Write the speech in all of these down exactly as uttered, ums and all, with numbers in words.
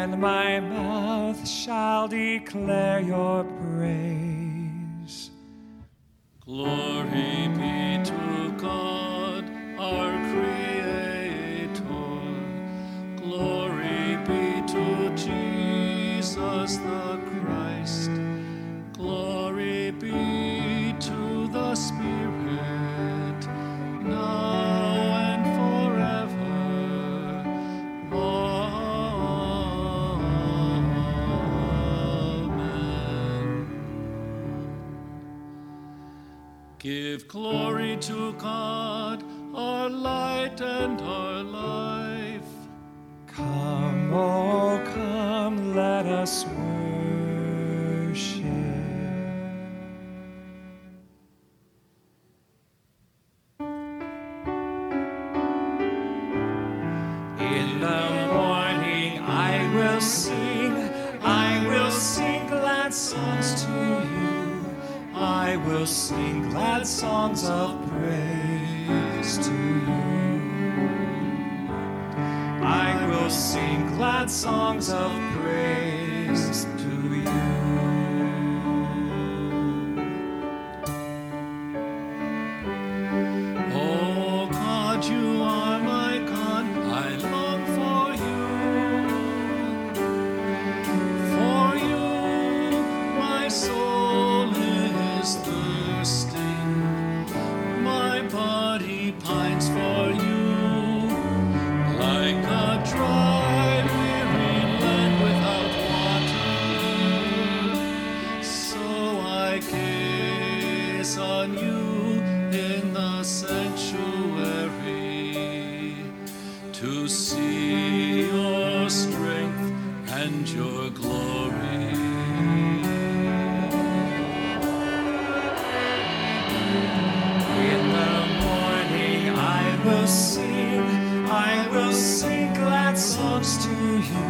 and my mouth shall declare your praise. Glory be to God, our Creator. Glory be to Jesus the Christ. Glory be to the Spirit, now and forever. Amen. Give glory to God, our light and our life. Come, oh, come, let us worship. I will sing glad songs of praise to you. I will sing glad songs of praise to you. Oh God, you are my God, I long for you. For you, my soul thirsting, my body pines for you, like a dry, weary land without water. So I gaze on you in the sanctuary to see your strength and your glory. I will sing glad songs to you.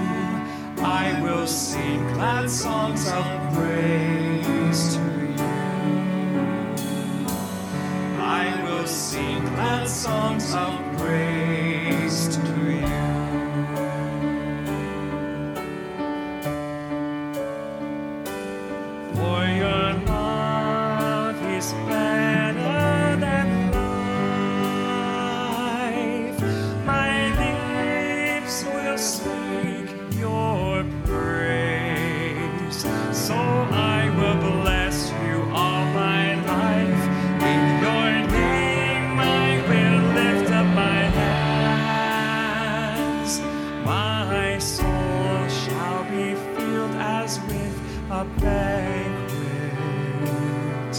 I will sing glad songs of praise to you. I will sing glad songs of praise to you. For your love is better. A banquet,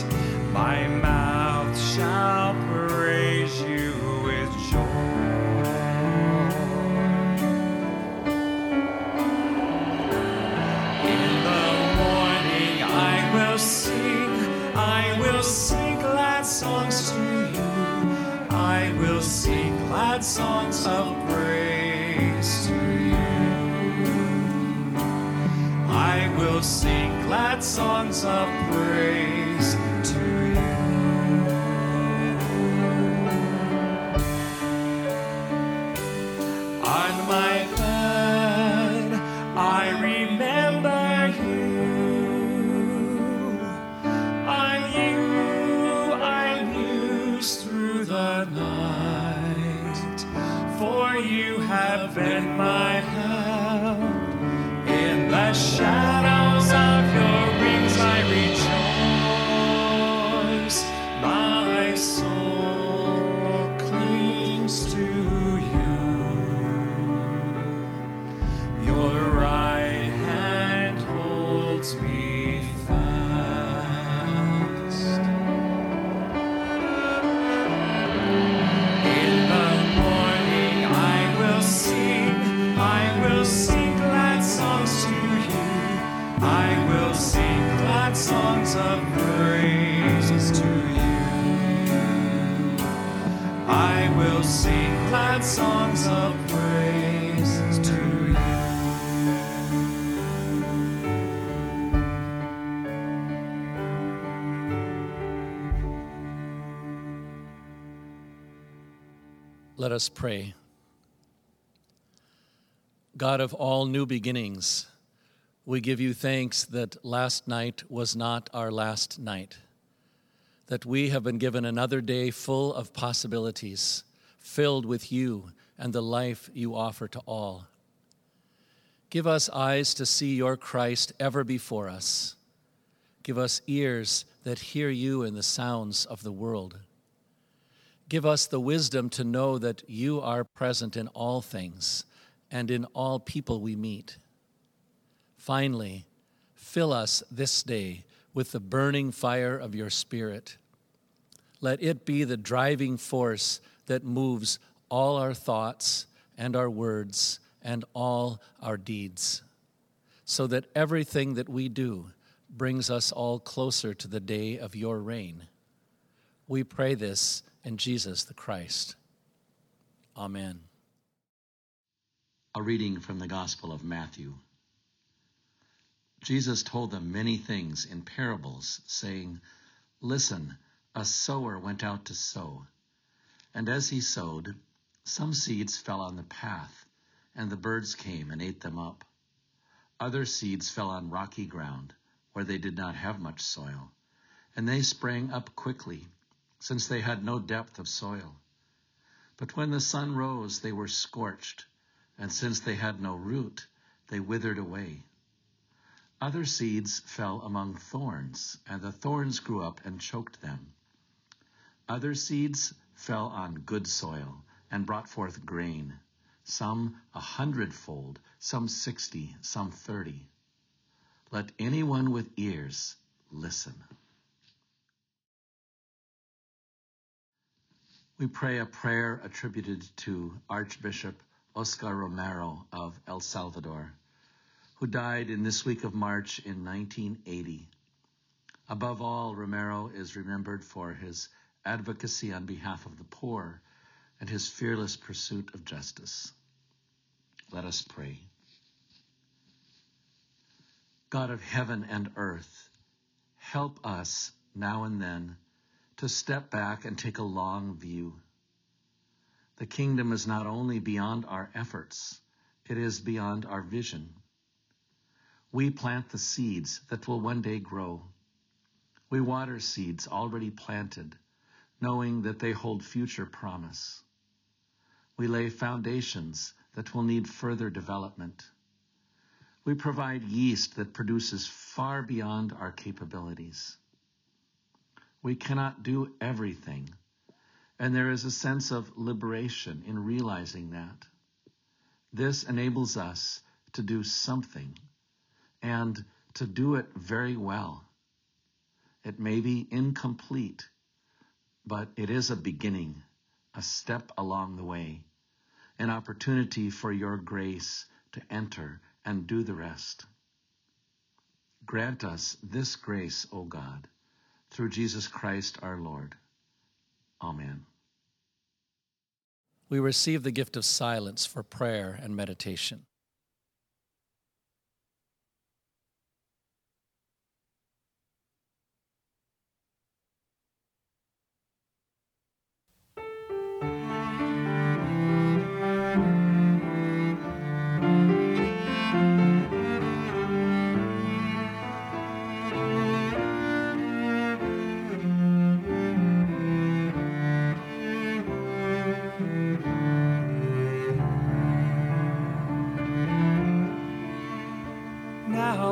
my mouth shall praise you with joy. In the morning I will sing, I will sing glad songs to you. I will sing glad songs of praise to you. I will sing glad songs of praise to you. On my bed, I remember you. On you, I muse through the night, for you have been my help. The shadows of your wings I rejoice. My soul clings to you. Your right hand holds me fast. In the morning I will sing, I will sing glad songs to you. I will sing glad songs of praise to you. I will sing glad songs of praise to you. Let us pray. God of all new beginnings, we give you thanks that last night was not our last night, that we have been given another day full of possibilities, filled with you and the life you offer to all. Give us eyes to see your Christ ever before us. Give us ears that hear you in the sounds of the world. Give us the wisdom to know that you are present in all things and in all people we meet. Finally, fill us this day with the burning fire of your Spirit. Let it be the driving force that moves all our thoughts and our words and all our deeds, so that everything that we do brings us all closer to the day of your reign. We pray this in Jesus the Christ. Amen. A reading from the Gospel of Matthew. Jesus told them many things in parables, saying, "Listen, a sower went out to sow. And as he sowed, some seeds fell on the path, and the birds came and ate them up. Other seeds fell on rocky ground, where they did not have much soil, and they sprang up quickly, since they had no depth of soil. But when the sun rose, they were scorched, and since they had no root, they withered away. Other seeds fell among thorns, and the thorns grew up and choked them. Other seeds fell on good soil and brought forth grain, some a hundredfold, some sixty, some thirty. Let anyone with ears listen." We pray a prayer attributed to Archbishop Oscar Romero of El Salvador, who died in this week of March in nineteen eighty. Above all, Romero is remembered for his advocacy on behalf of the poor and his fearless pursuit of justice. Let us pray. God of heaven and earth, help us now and then to step back and take a long view. The kingdom is not only beyond our efforts, it is beyond our vision. We plant the seeds that will one day grow. We water seeds already planted, knowing that they hold future promise. We lay foundations that will need further development. We provide yeast that produces far beyond our capabilities. We cannot do everything, and there is a sense of liberation in realizing that. This enables us to do something, and to do it very well. It may be incomplete, but it is a beginning, a step along the way, an opportunity for your grace to enter and do the rest. Grant us this grace, O God, through Jesus Christ our Lord. Amen. We receive the gift of silence for prayer and meditation.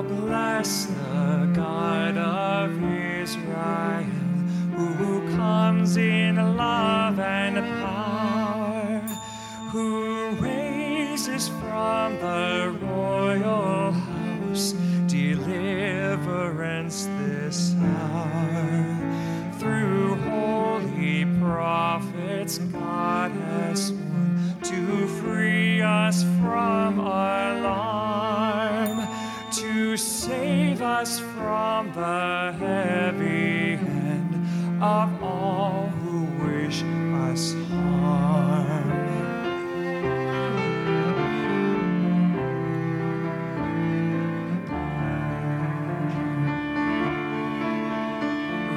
Bless the God of Israel, who comes in love and power, who raises from the royal house deliverance this hour. Through holy prophets, God has sworn to free us from alarm, to save us from the heavy hand of all who wish us harm.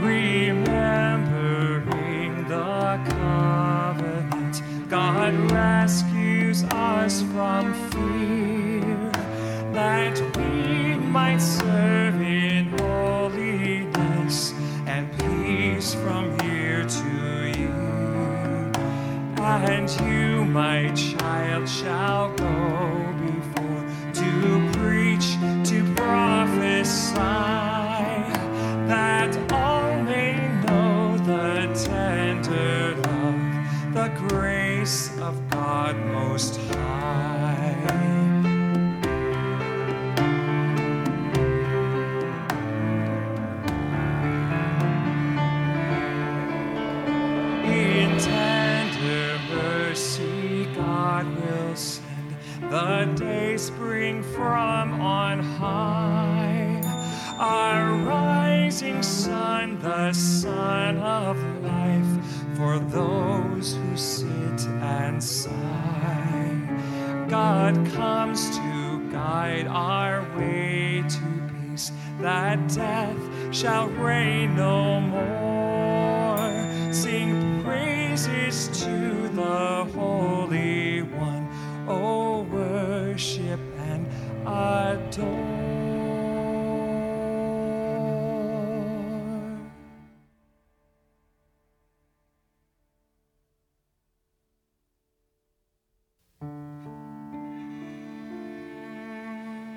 Remembering the covenant, God rescues us from fear. place from year to year, and you, my child, shall go before to preach, to prophesy, that all may know the tender love, the grace of God Most High. The day spring from on high, our rising sun, the sun of life, for those who sit and sigh. God comes to guide our way to peace, that death shall reign no more. Sing praises to the Holy One. Oh, worship and adore.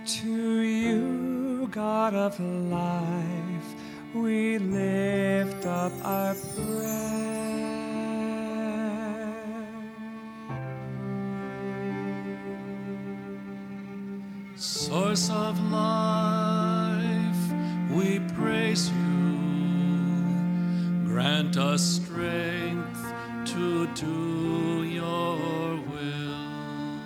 To you, God of life, we lift up our prayer. Source of life, we praise you. Grant us strength to do your will.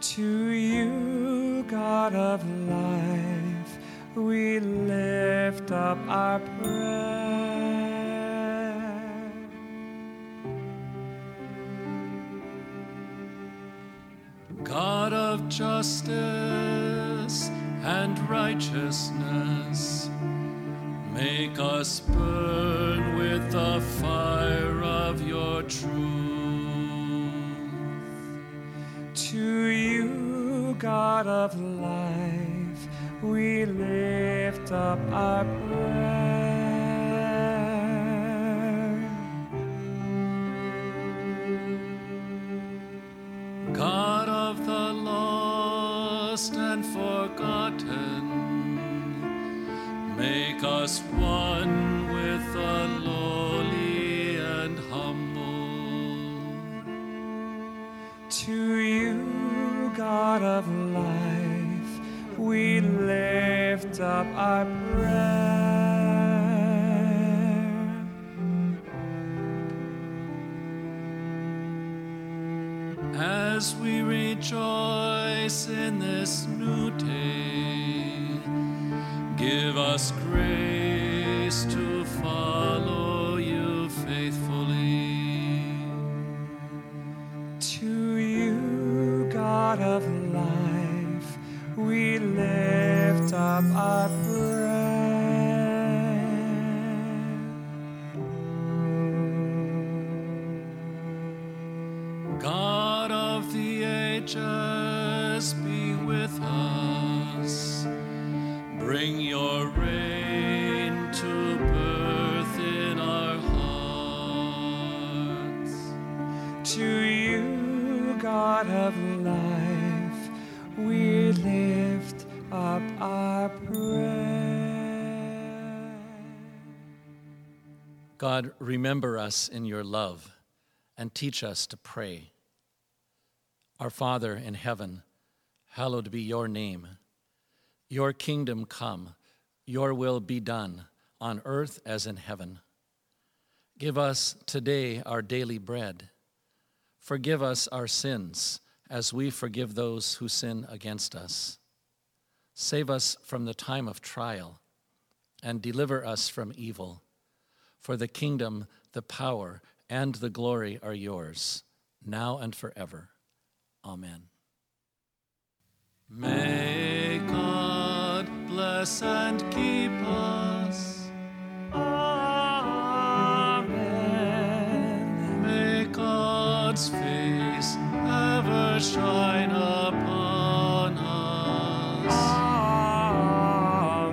To you, God of life, we lift up our prayer. God of justice and righteousness, make us burn with the fire of your truth. To you, God of life, we lift up our prayer. God of the and forgotten, make us one with the lowly and humble. To you, God of life, we lift up our prayer. As we rejoice in this new day, give us grace to follow you faithfully. To you, God of life, we lift up our prayer. God of the ages, be with us. Bring your reign to birth in our hearts. To you, God of life, we lift up our prayer. God, remember us in your love and teach us to pray. Our Father in heaven, hallowed be your name. Your kingdom come, your will be done, on earth as in heaven. Give us today our daily bread. Forgive us our sins, as we forgive those who sin against us. Save us from the time of trial, and deliver us from evil. For the kingdom, the power, and the glory are yours, now and forever. Amen. May God bless and keep us. Amen. May God's face ever shine upon us.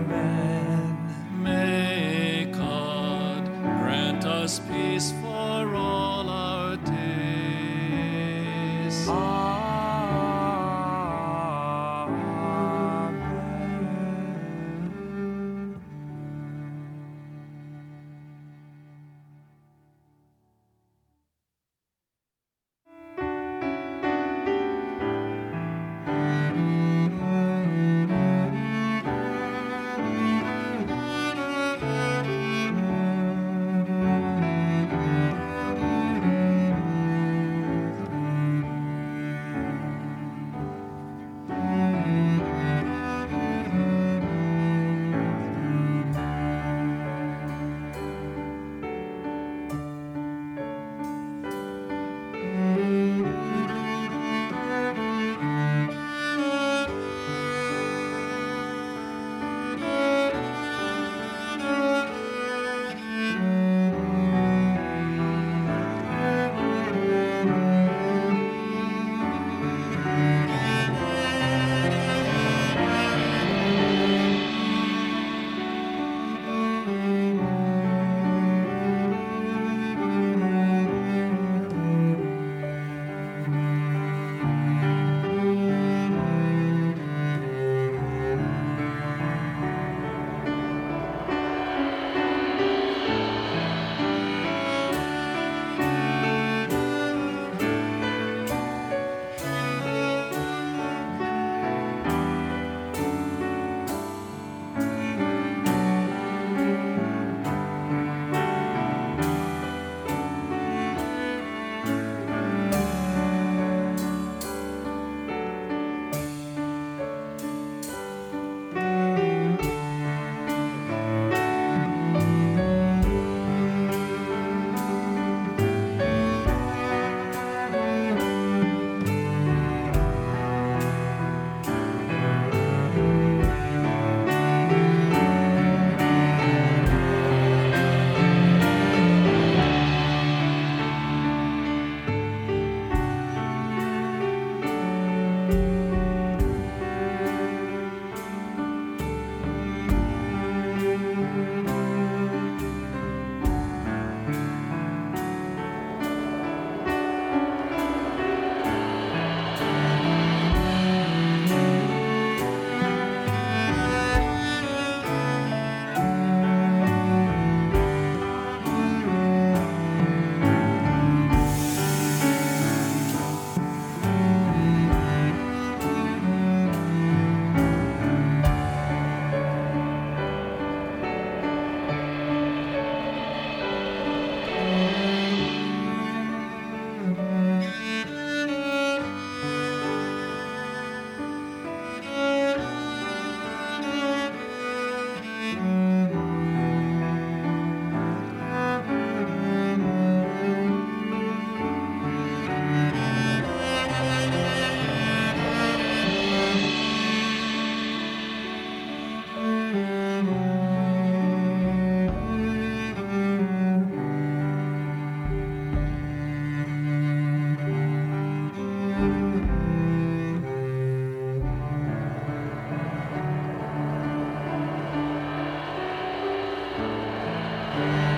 Amen. May God us peace for all our days. Amen. Amen.